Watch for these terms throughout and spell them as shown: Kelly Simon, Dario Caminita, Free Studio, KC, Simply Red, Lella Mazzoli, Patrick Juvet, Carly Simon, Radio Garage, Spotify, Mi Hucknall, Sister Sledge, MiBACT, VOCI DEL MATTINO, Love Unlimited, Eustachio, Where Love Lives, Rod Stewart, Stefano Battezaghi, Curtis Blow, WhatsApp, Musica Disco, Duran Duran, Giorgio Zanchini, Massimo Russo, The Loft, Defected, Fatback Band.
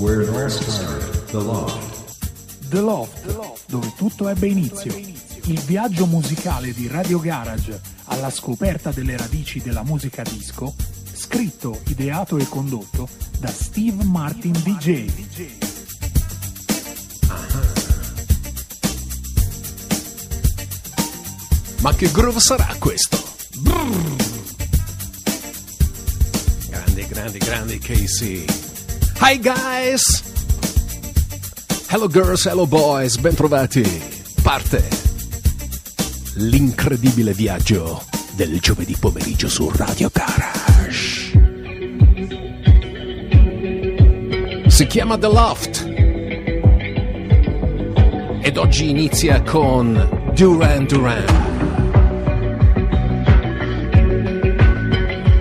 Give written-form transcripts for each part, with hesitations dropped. Where it all started, The Loft. The Loft, dove tutto ebbe inizio. Il viaggio musicale di Radio Garage alla scoperta delle radici della musica disco, scritto, ideato e condotto da Steve Martin DJ. Ma che groove sarà questo? Brrr. Grande KC. Hi guys! Hello girls, hello boys, bentrovati. Parte l'incredibile viaggio del giovedì pomeriggio su Radio Garage. Si chiama The Loft. Ed oggi inizia con Duran Duran.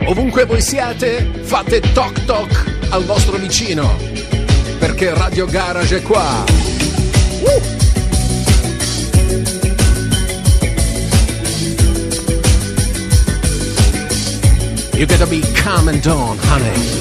Ovunque voi siate, fate toc toc al vostro vicino, perché Radio Garage è qua. You gotta be calm and down, honey.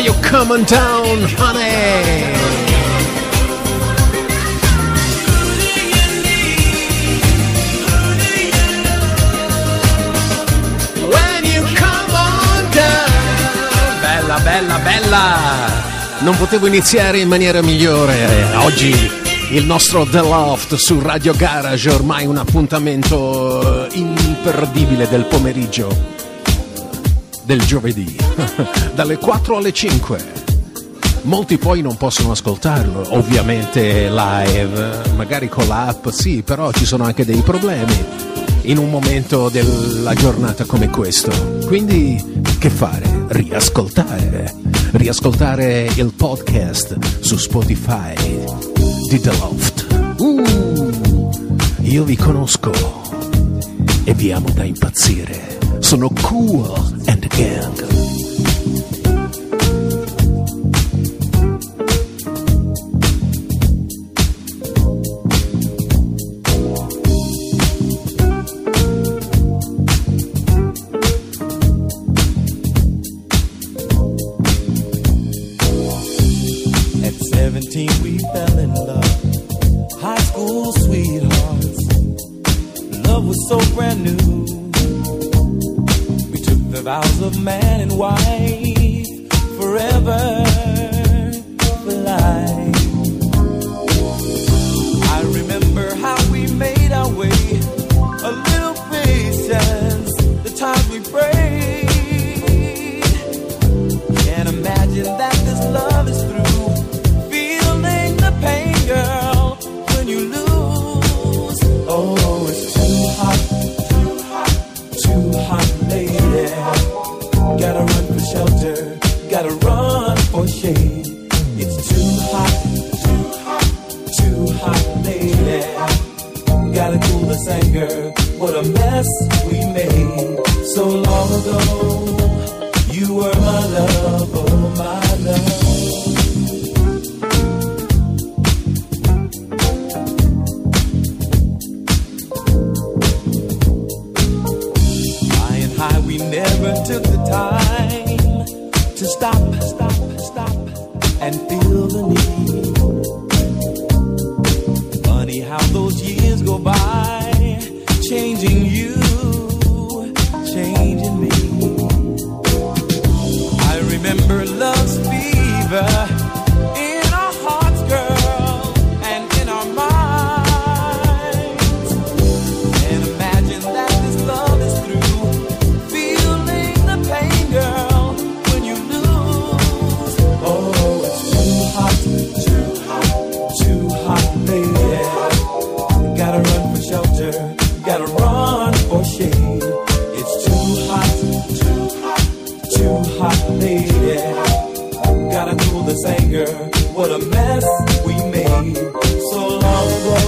Where you coming down, honey? When you come on down. Bella, bella, bella. Non potevo iniziare in maniera migliore. Oggi il nostro The Loft su Radio Garage, ormai un appuntamento imperdibile del pomeriggio. Del giovedì dalle 4 alle 5. Molti poi non possono ascoltarlo, ovviamente live, magari con l'app sì, però ci sono anche dei problemi in un momento della giornata come questo. Quindi che fare? Riascoltare il podcast su Spotify di The Loft. Io vi conosco e vi amo da impazzire. Sono Cool and the Gang. At 17 we fell in love, high school sweethearts. Love was so brand new. Vows of man and wife, forever, for life. I remember how we made our way, a little patience, the times we prayed. Can't imagine that this love is through, feeling the pain, girl, when you lose. Oh, it's too hot, too hot, too hot. Gotta run for shelter, gotta run for shade. It's too hot, too hot, too hot, lady. Gotta cool this anger, what a mess we made. So long ago, you were my love, oh my love. Took the time to stop, and feel the need. Funny how those years go by, changing you, changing me. I remember love's fever in our hearts, girl, and in our minds. And imagine that this love is through. Girl, when you lose, oh, it's too hot, too hot, too hot, lady. Gotta run for shelter, gotta run for shade. It's too hot, too hot, too hot, lady. Gotta cool this anger, what a mess we made. So long ago,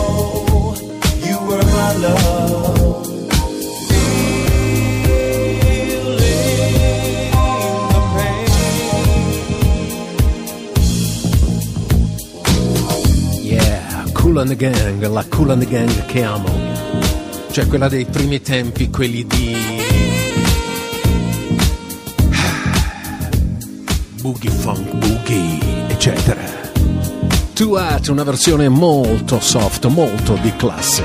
you were my love. Cool and the Gang, la Cool and the Gang che amo, cioè quella dei primi tempi, quelli di boogie funk, boogie, eccetera. Too Hot, una versione molto soft, molto di classe,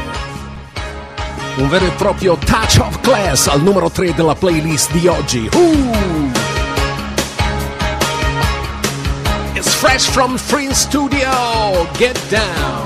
un vero e proprio touch of class al numero 3 della playlist di oggi. It's fresh from Free Studio, Get Down. Da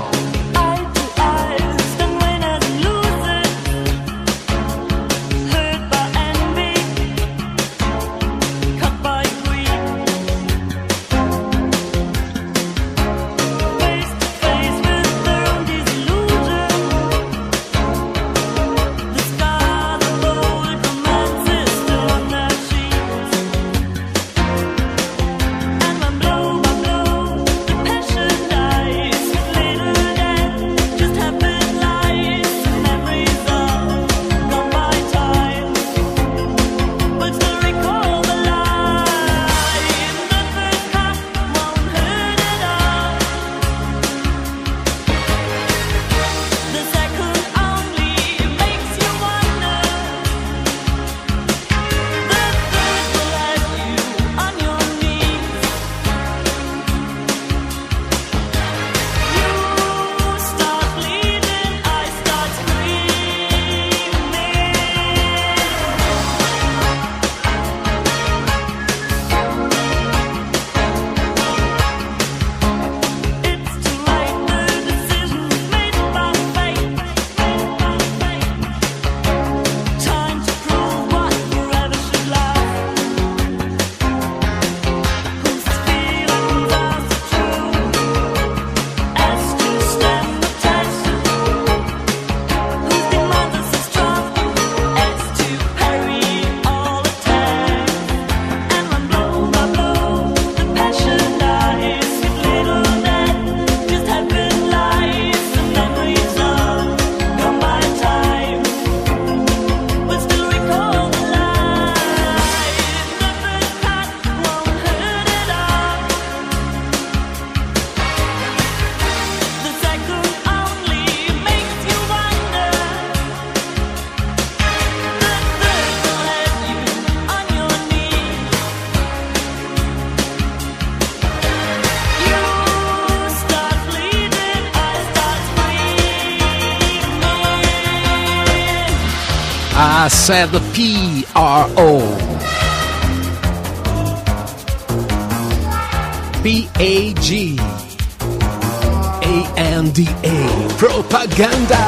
da da. I said the P-R-O-P-A-G-A-N-D-A Propaganda.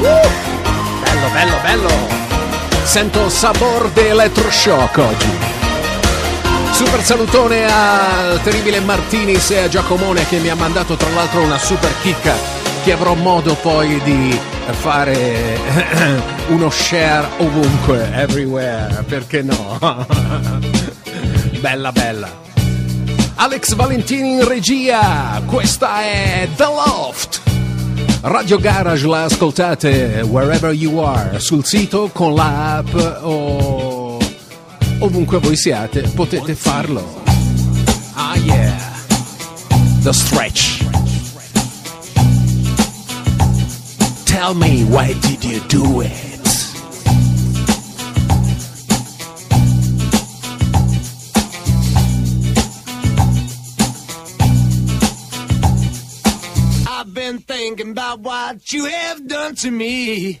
Bello, bello, bello. Sento il sapore dell'elettroshock oggi. Super salutone al terribile Martinis e a Giacomone che mi ha mandato tra l'altro una super chicca che avrò modo poi di fare uno share ovunque, everywhere, perché no? Bella bella. Alex Valentini in regia, questa è The Loft. Radio Garage la ascoltate wherever you are, sul sito, con l'app o... ovunque voi siate, potete farlo. Ah yeah, The Stretch. Tell me why did you do it? I've been thinking about what you have done to me.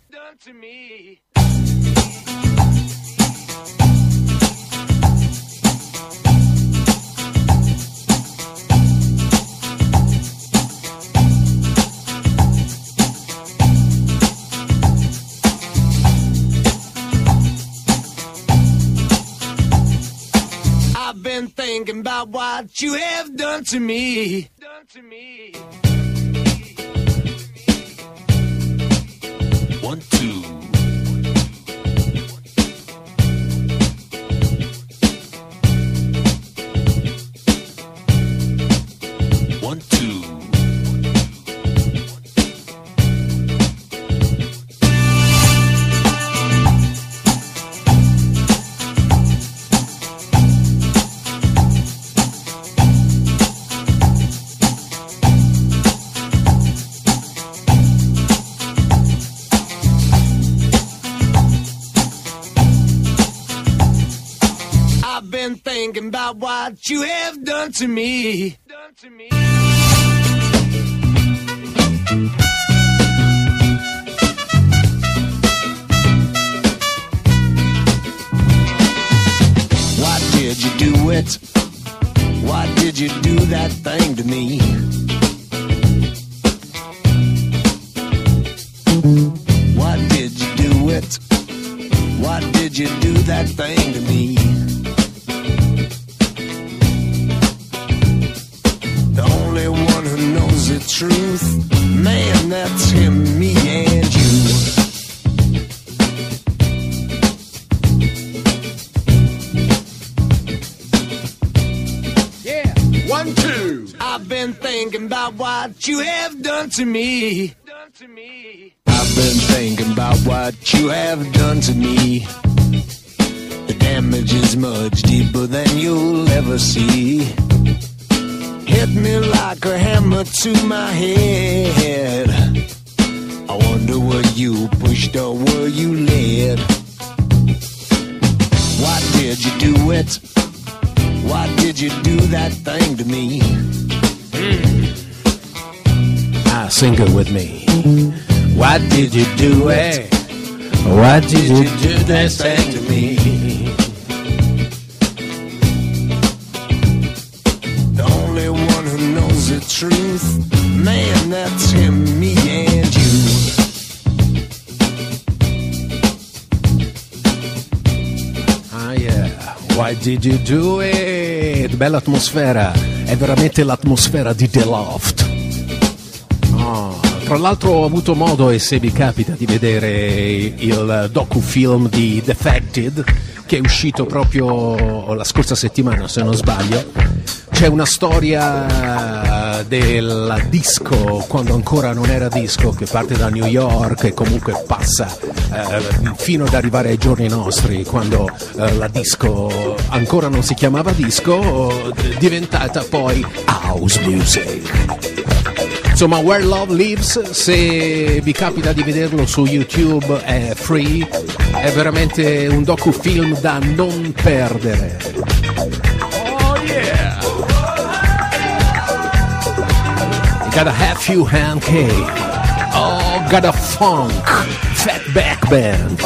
Been thinking about what you have done to me. One, two. One, two. Thinking about what you have done to me. Why did you do it? Why did you do that thing to me? Why did you do it? Why did you do that thing to me? Truth, man, that's him, me and you. Yeah, one, two. I've been thinking about what you have done to me. I've been thinking about what you have done to me. The damage is much deeper than you'll ever see. Hit me like a hammer to my head. I wonder were you pushed or were you led? Why did you do it? Why did you do that thing to me? Ah, sing it with me. Why did you do it? Why did you do that thing to me? Truth, man, that's him, me and you. Ah yeah, why did you do it? Bella atmosfera, è veramente l'atmosfera di The Loft. Oh, tra l'altro ho avuto modo, e se vi capita, di vedere il docufilm di Defected, che è uscito proprio la scorsa settimana, se non sbaglio. C'è una storia del disco, quando ancora non era disco, che parte da New York e comunque passa fino ad arrivare ai giorni nostri, quando la disco ancora non si chiamava disco, diventata poi house music. Insomma, Where Love Lives, se vi capita di vederlo su YouTube, è free, è veramente un docufilm da non perdere. Gotta have few hand cake. Oh, gotta funk. Fatback Band.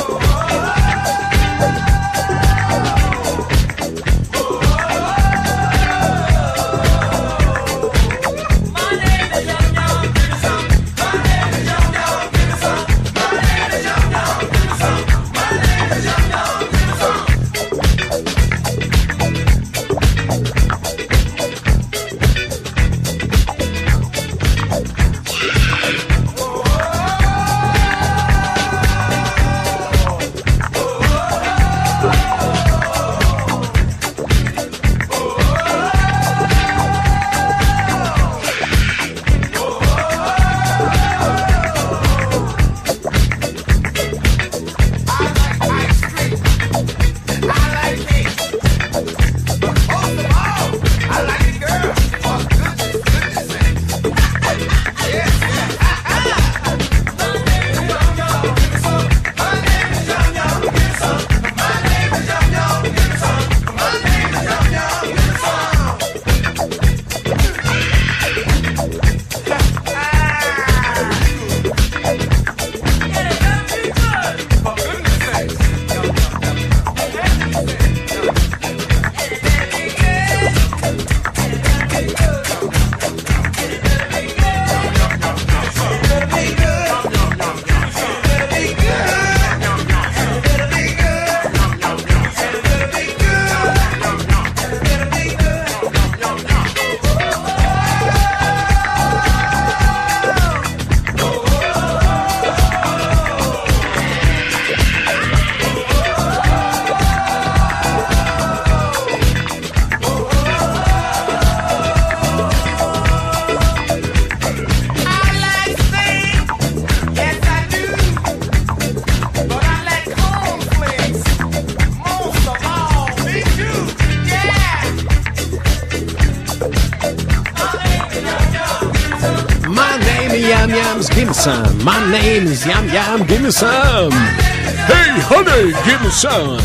Yams, give me some. My name is Yam Yam, give me some. Hey honey, give me some.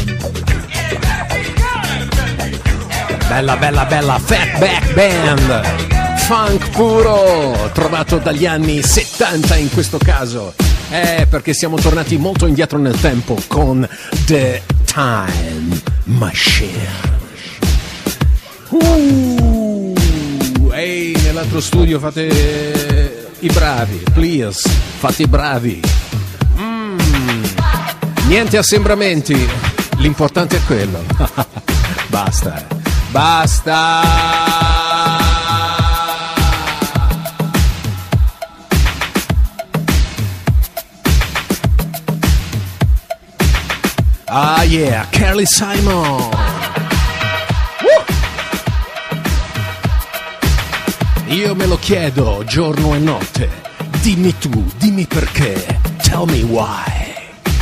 Bella, bella, bella Fatback Band, funk puro, trovato dagli anni 70 in questo caso, perché siamo tornati molto indietro nel tempo con The Time Machine. Ehi, hey, nell'altro studio fate i bravi, please, fate i bravi. Niente assembramenti, l'importante è quello. Basta. Basta! Ah yeah, Carly Simon! Io me lo chiedo giorno e notte. Dimmi tu, dimmi perché. Tell me why.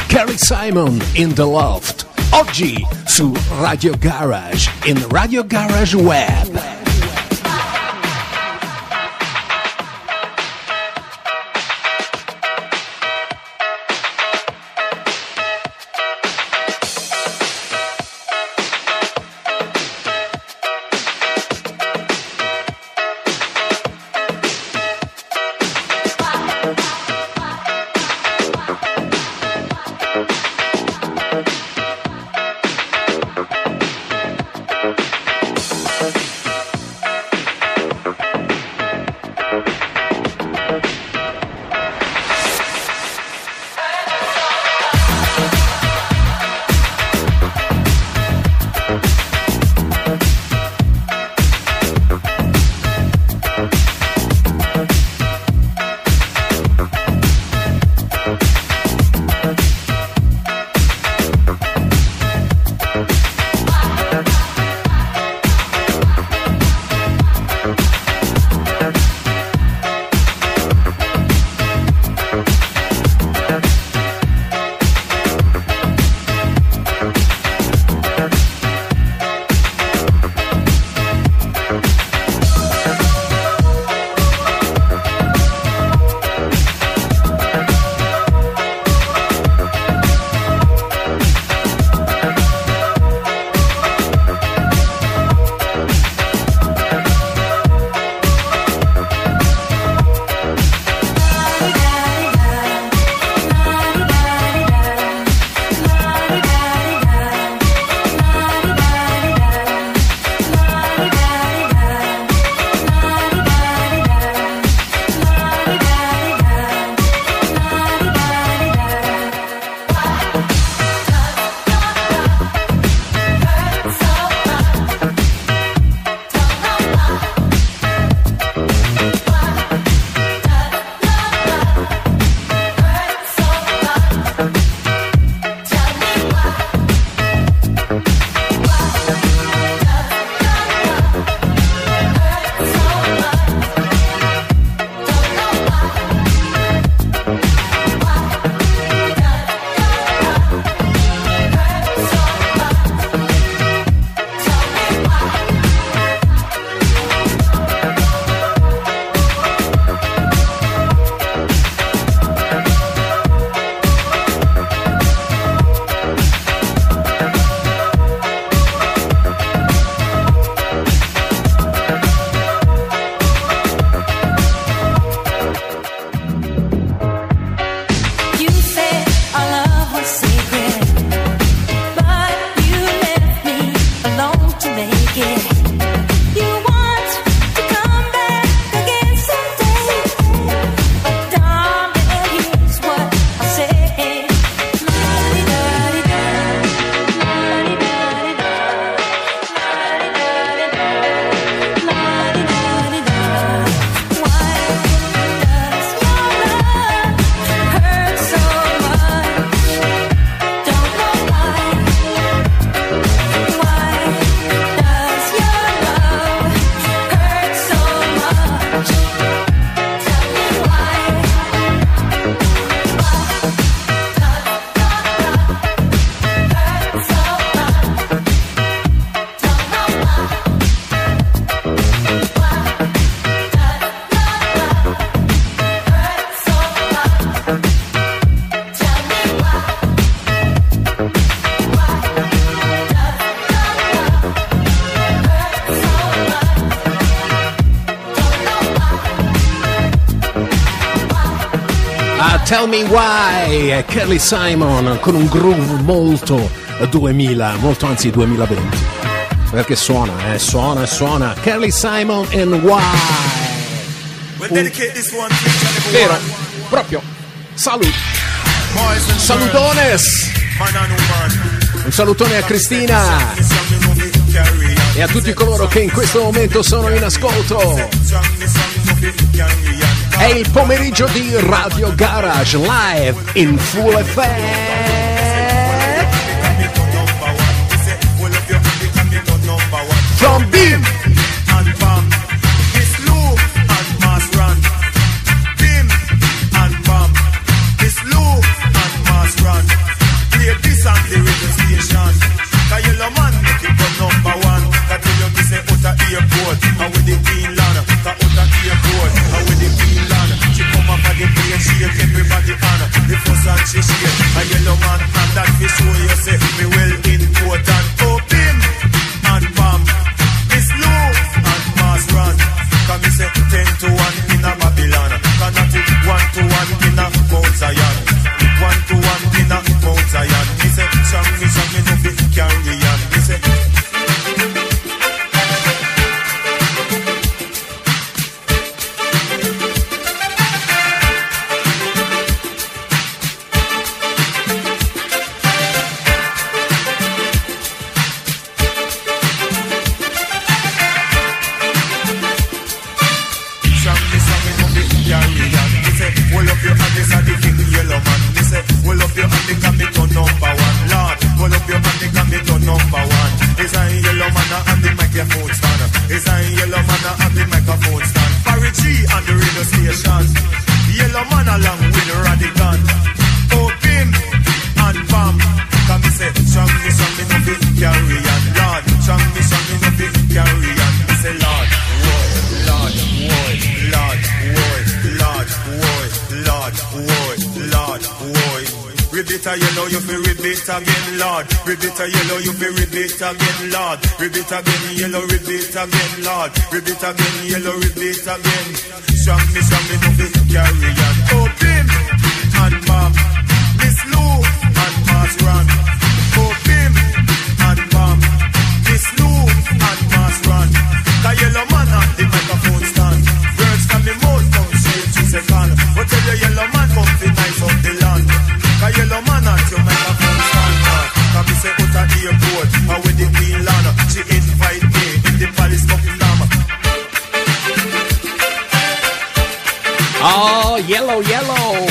Carly Simon in The Loft. Oggi su Radio Garage, in Radio Garage Web. a Tell Me Why e Kelly Simon con un groove molto 2000, molto anzi 2020, perché suona, suona Kelly Simon and Why. Vero, proprio. Salut. Salutones. Un salutone a Cristina e a tutti coloro che in questo momento sono in ascolto. È il pomeriggio di Radio Garage live in full effect. From Beam and Bam, this Lou and Mas Ran. Beam and Bam, this Lou and Mas Ran. Play this on the radio station. The yellow man make it for number one. That tell you this is Outta Airport. And with the Finland, the Outta Airport. And with the Finland, she come up at the plane, shake everybody on. The fuss and she shake. A yellow man and that fish show you say, me well important. Oh, Beam and Bam. Come me say 10-1 in a Babylon. Come at it 1-1 in a Mount Zion. 1-1 in a Mount Zion. Me say strong me no fit carry on. Me say. Ribbit a yellow, you be ribbit again, Lord. Ribbit again, yellow, ribbit again, Lord. Ribbit again, yellow, ribbit again. Strong me, no be carry on. Oh, Pim and Bam, Miss Lou and Mas Ran. Oh, Pim and Bam, Miss Lou and Mas Ran. The yellow man on the microphone stand. Words from me mouth come straight to second. But tell the yellow man come the nice of the land. The yellow man at your microphone stand. Come say out at airport, and with the queen Lana, she invite me in the Paris Cup Lama. Oh, yellow, yellow.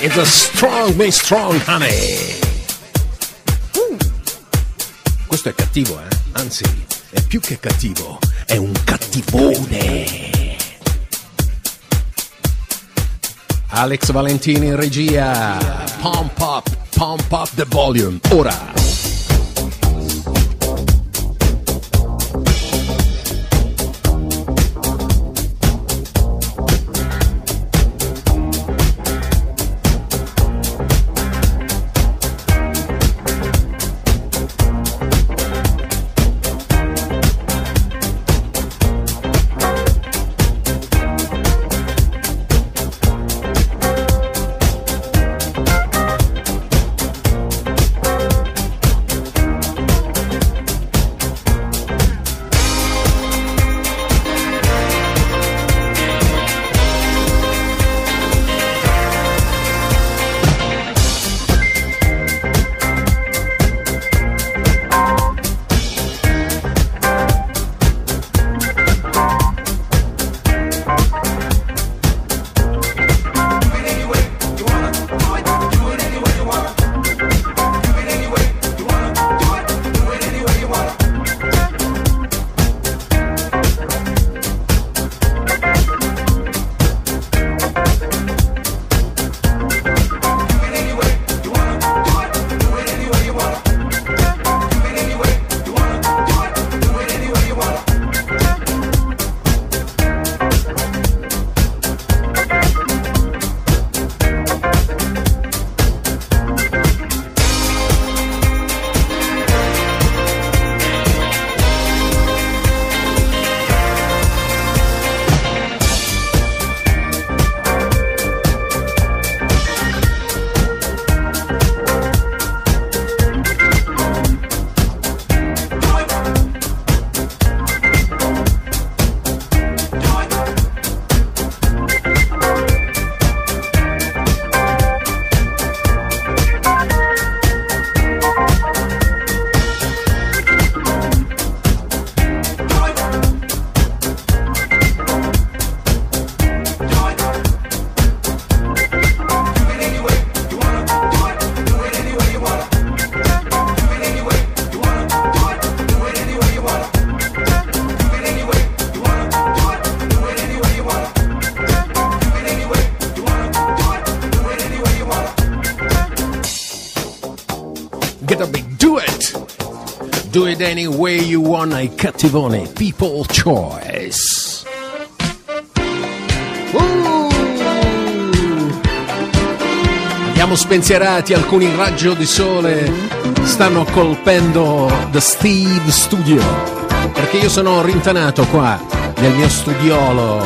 It's a strong, me strong, honey. Questo è cattivo, eh? Anzi, è più che cattivo, è un cattivone. Alex Valentini in regia. Pump up the volume. Ora. Baby Do It, Do It Any Way You Want ai Cattivoni, People Choice. Andiamo spensierati, alcuni raggio di sole stanno colpendo The Steve Studio, perché io sono rintanato qua nel mio studiolo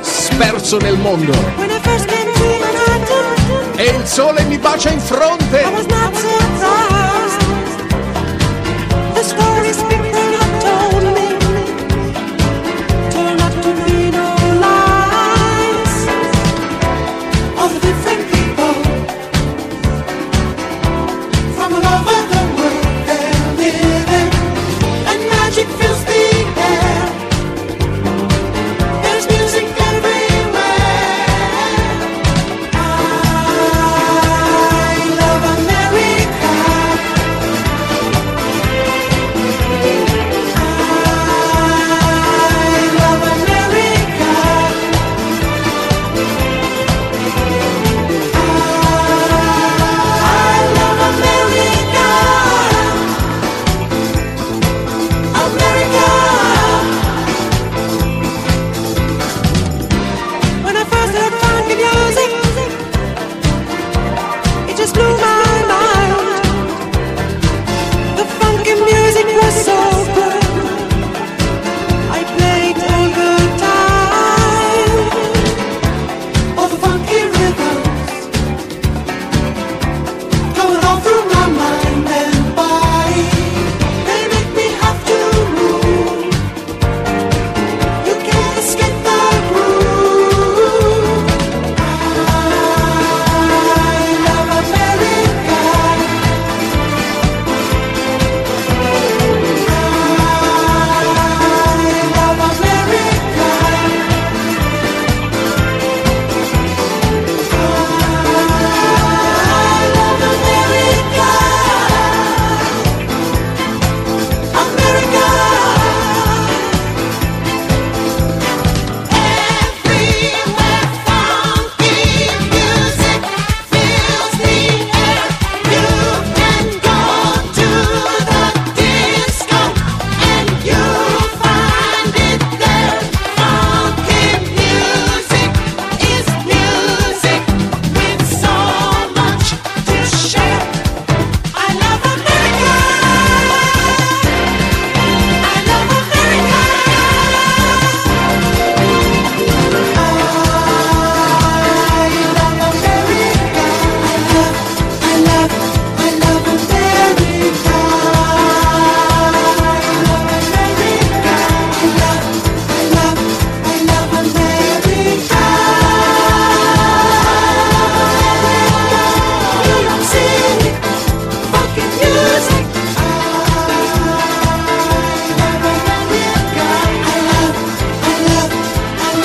sperso nel mondo e il sole mi bacia in fronte.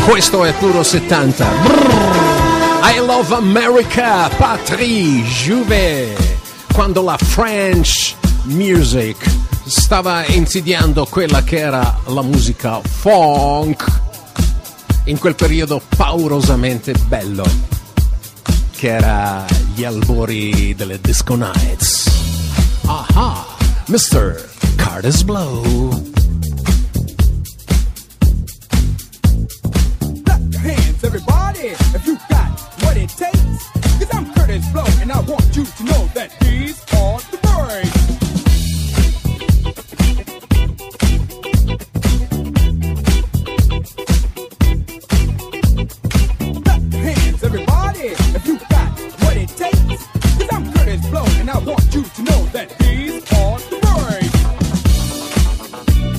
Questo è puro 70. Brrr. I Love America, Patrick Juvet, quando la French music stava insidiando quella che era la musica funk, in quel periodo paurosamente bello che era gli albori delle disco nights. Aha, Mr. Curtis Blow. Everybody, if you got what it takes, cause I'm Curtis Blow and I want you to know that these are the words. Clap your hands, everybody, if you got what it takes, cause I'm Curtis Blow and I want you to know that these are the words.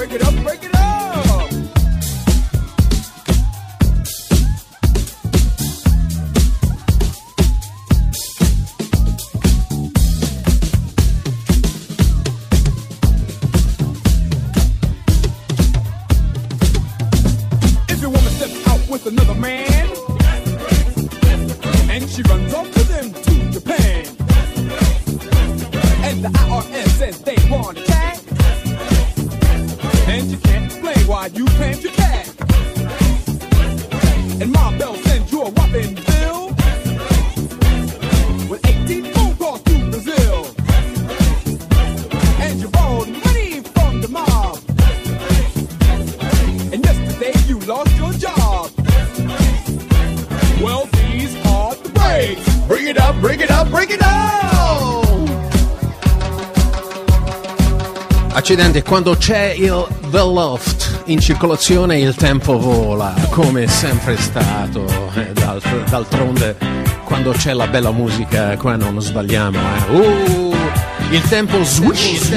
break it up, break it up. If your woman steps out with another man, and she runs off with him to Japan, and the IRS says they want a tag, and you can't explain why you claimed your cash. And my bell sends you a whopping bill with 18 phone calls to Brazil. And you borrowed money from the mob. And yesterday you lost your job. Well, these are the breaks. Bring it up, bring it up, bring it up. Accidenti, quando c'è il The Loft in circolazione il tempo vola, come è sempre stato. D'altronde quando c'è la bella musica qua non sbagliamo. Il tempo swish,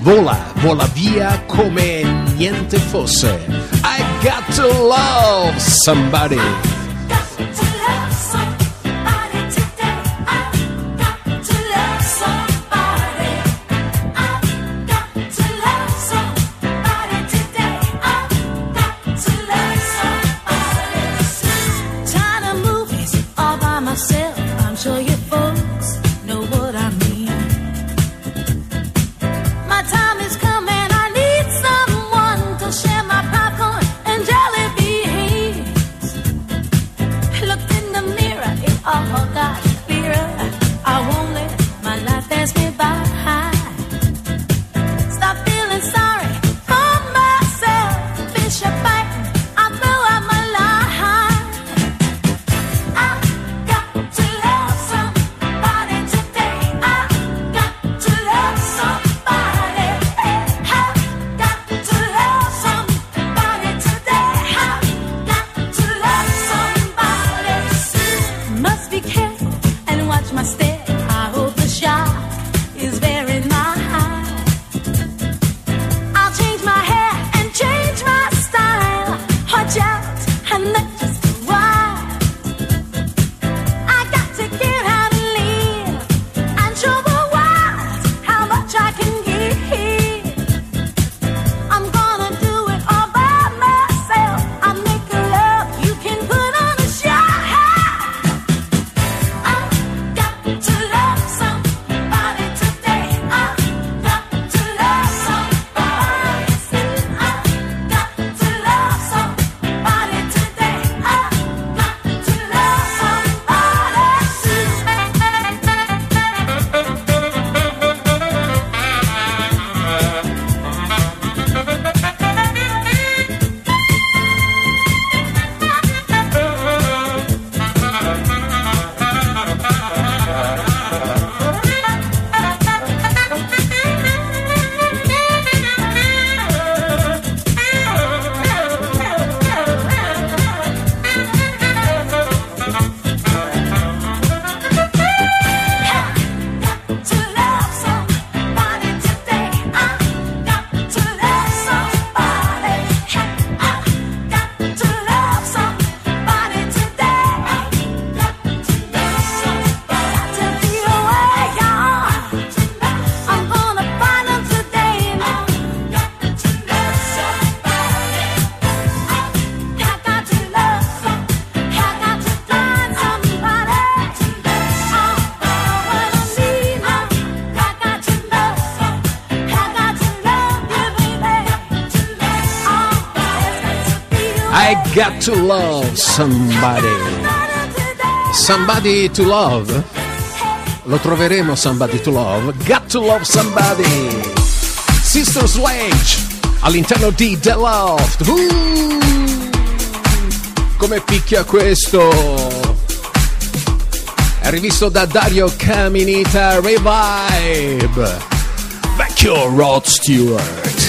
vola via come niente fosse. I got to love somebody. Got to love somebody. Somebody to love. Lo troveremo, somebody to love. Got to love somebody. Sister Sledge all'interno di The Loft. Come picchia questo. È rivisto da Dario Caminita, Revive. Vecchio Rod Stewart.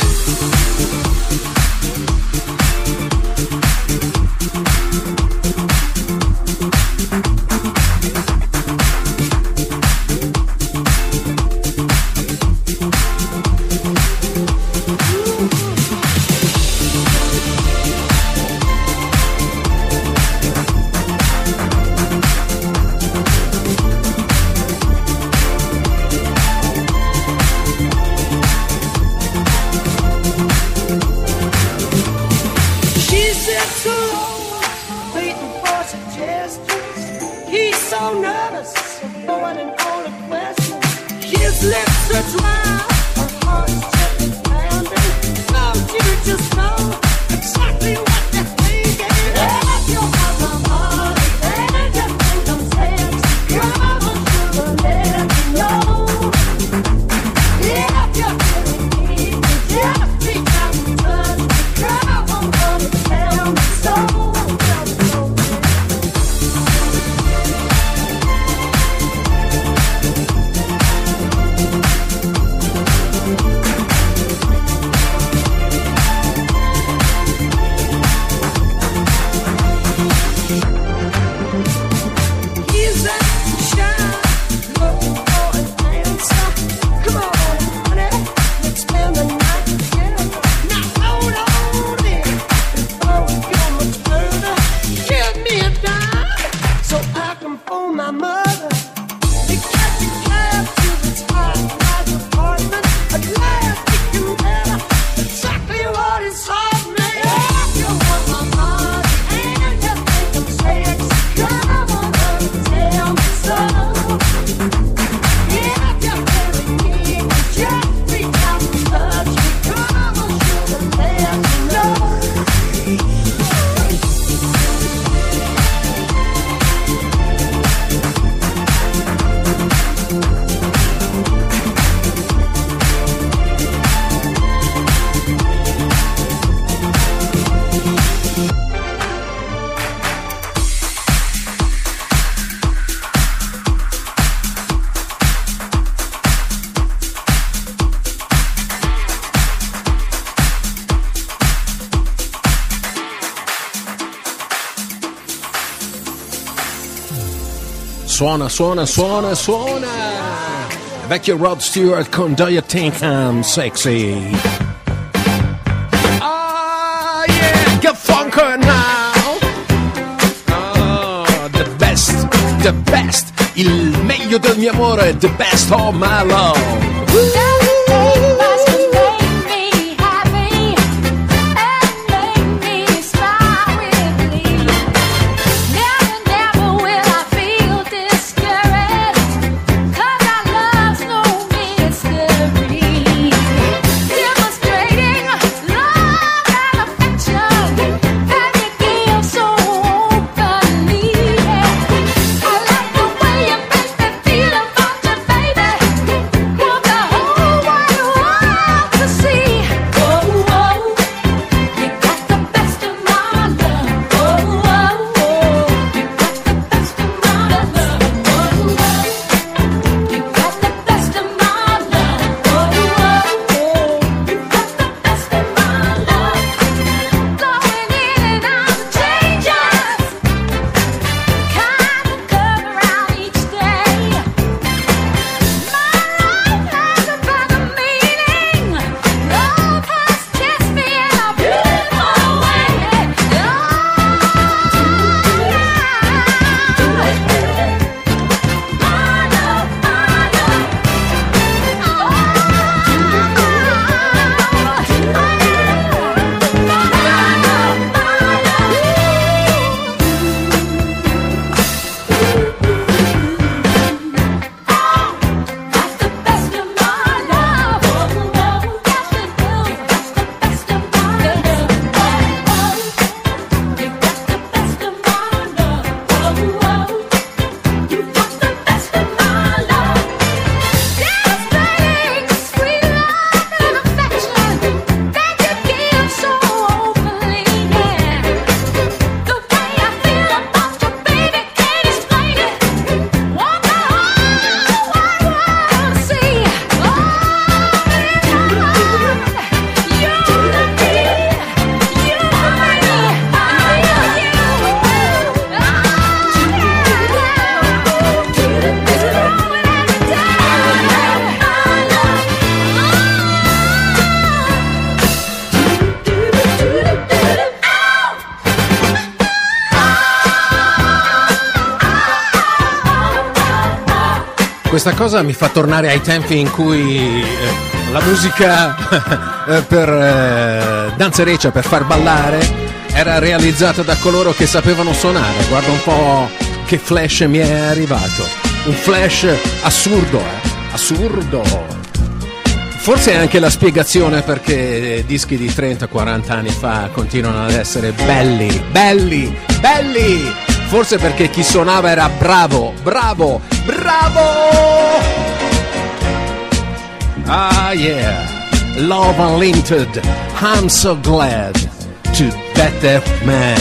Suona. Vecchio Rod Stewart con Do You Think I'm Sexy? Ah, oh, yeah, get funker now. Oh, the best, il meglio del mio amore, the best of my love. Questa cosa mi fa tornare ai tempi in cui la musica per danzereccia, per far ballare, era realizzato da coloro che sapevano suonare. Guarda un po' che flash mi è arrivato. Un flash assurdo, assurdo. Forse è anche la spiegazione perché dischi di 30-40 anni fa continuano ad essere belli, belli, belli. Forse perché chi suonava era bravo, bravo, bravo. Ah yeah, Love Unlimited, I'm so glad to bet that man.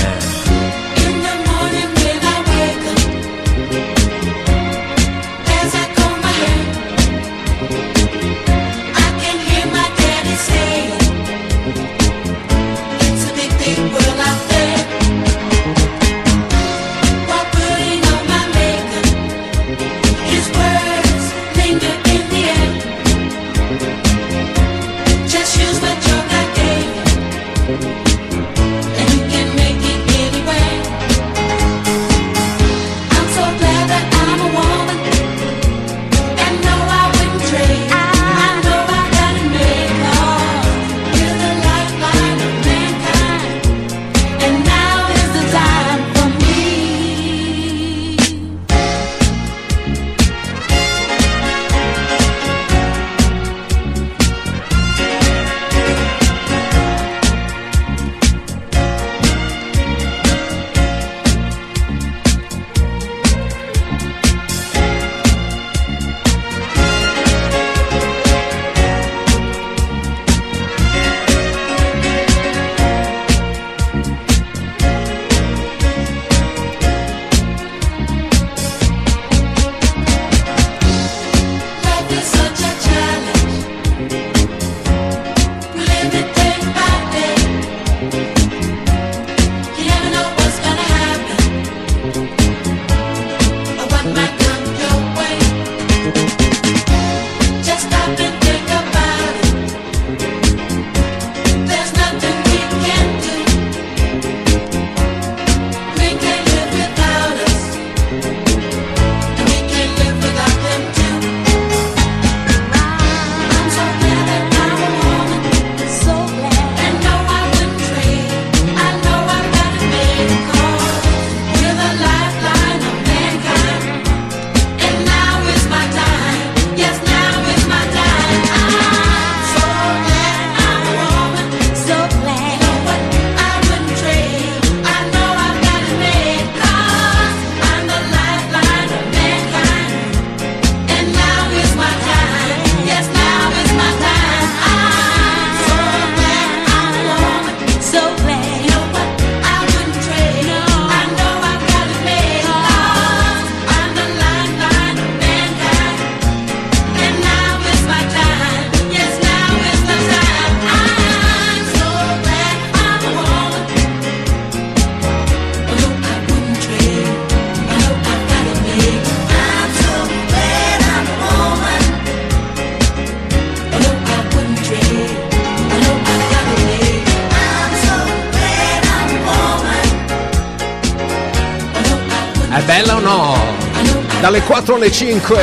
Dalle 4 alle 5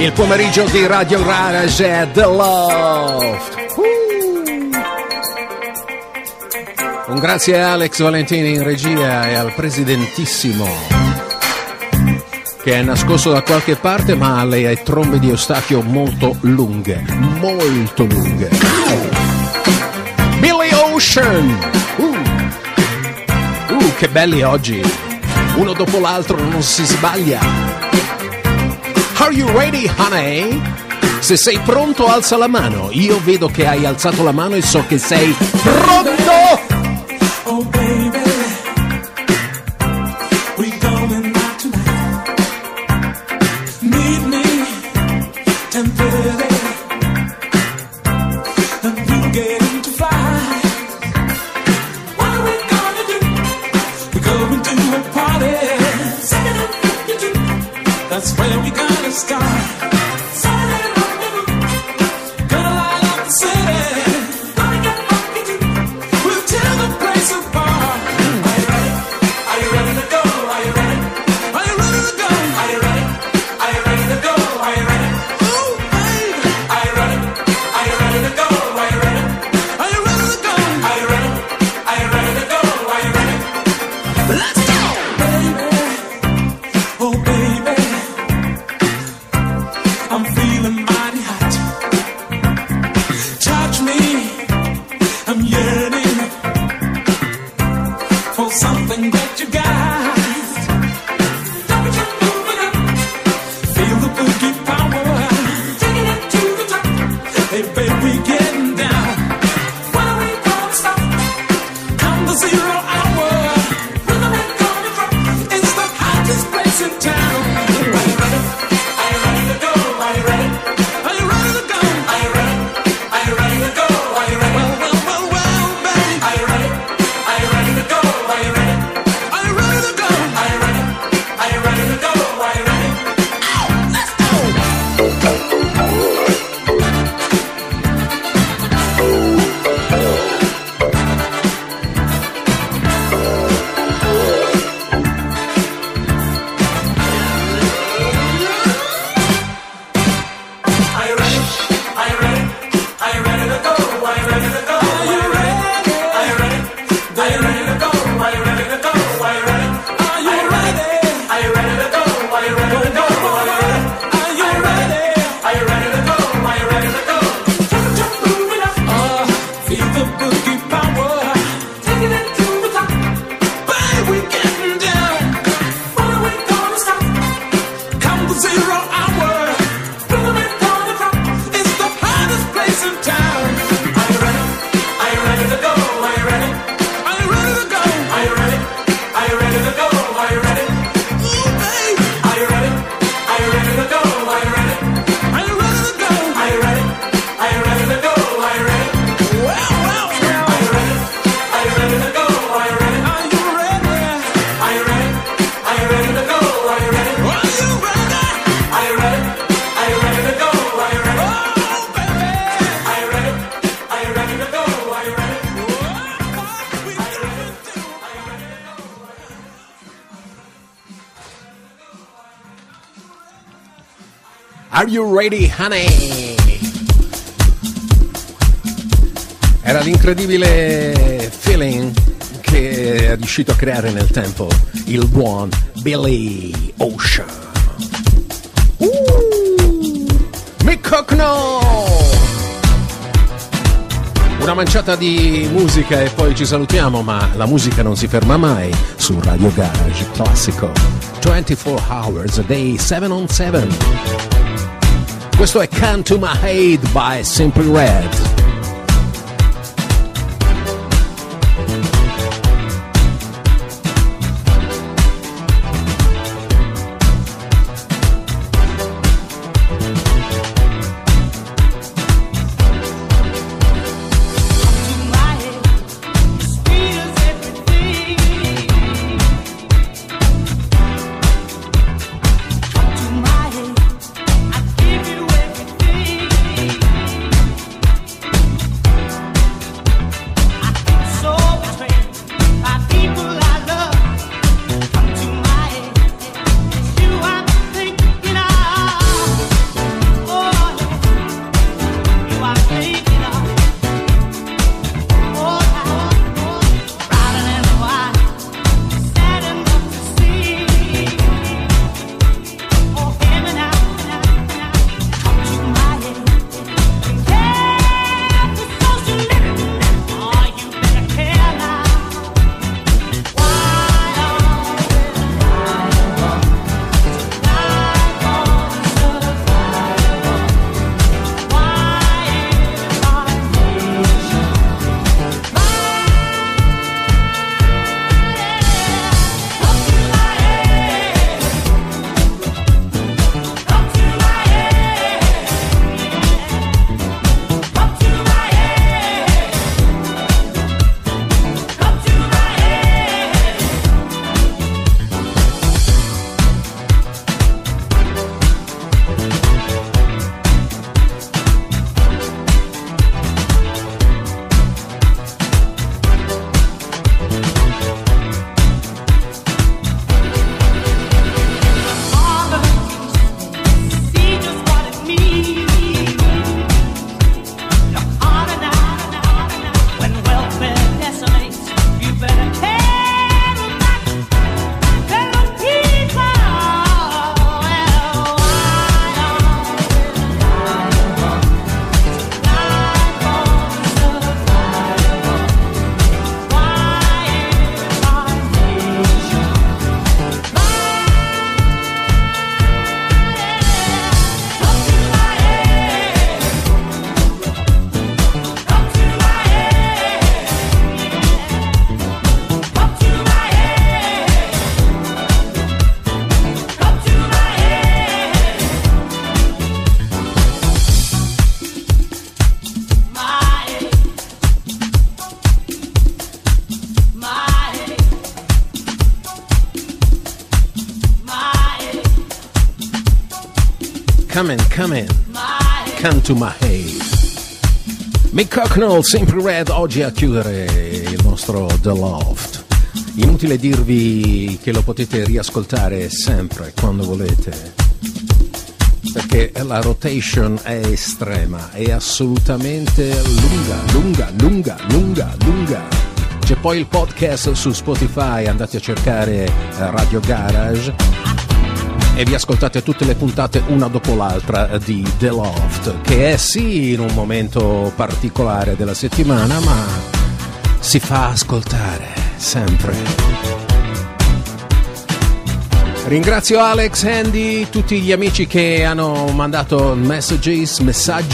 il pomeriggio di Radio Garage è The Loft. Un grazie a Alex Valentini in regia e al presidentissimo che è nascosto da qualche parte ma ha le trombe di Eustachio molto lunghe, molto lunghe. Billy Ocean, che belli oggi, uno dopo l'altro, non si sbaglia. Are you ready, honey? Se sei pronto, alza la mano. Io vedo che hai alzato la mano e so che sei pronto! Are you ready, honey? Era l'incredibile feeling che è riuscito a creare nel tempo il buon Billy Ocean. Mi Hucknall! Una manciata di musica e poi ci salutiamo, ma la musica non si ferma mai su Radio Garage Classico 24 hours a day, 7 on 7. Questo è Come to My Head by Simply Red. Come in, come to my head. Mi Hucknall, Simply Red, oggi a chiudere il nostro The Loft. Inutile dirvi che lo potete riascoltare sempre, quando volete, perché la rotation è estrema, è assolutamente lunga. C'è poi il podcast su Spotify, andate a cercare Radio Garage e vi ascoltate tutte le puntate una dopo l'altra di The Loft, che è sì in un momento particolare della settimana, ma si fa ascoltare sempre. Ringrazio Alex, Andy, tutti gli amici che hanno mandato messaggi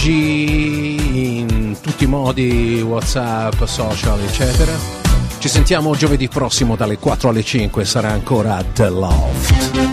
in tutti i modi, WhatsApp, social, eccetera. Ci sentiamo giovedì prossimo dalle 4 alle 5, sarà ancora The Loft.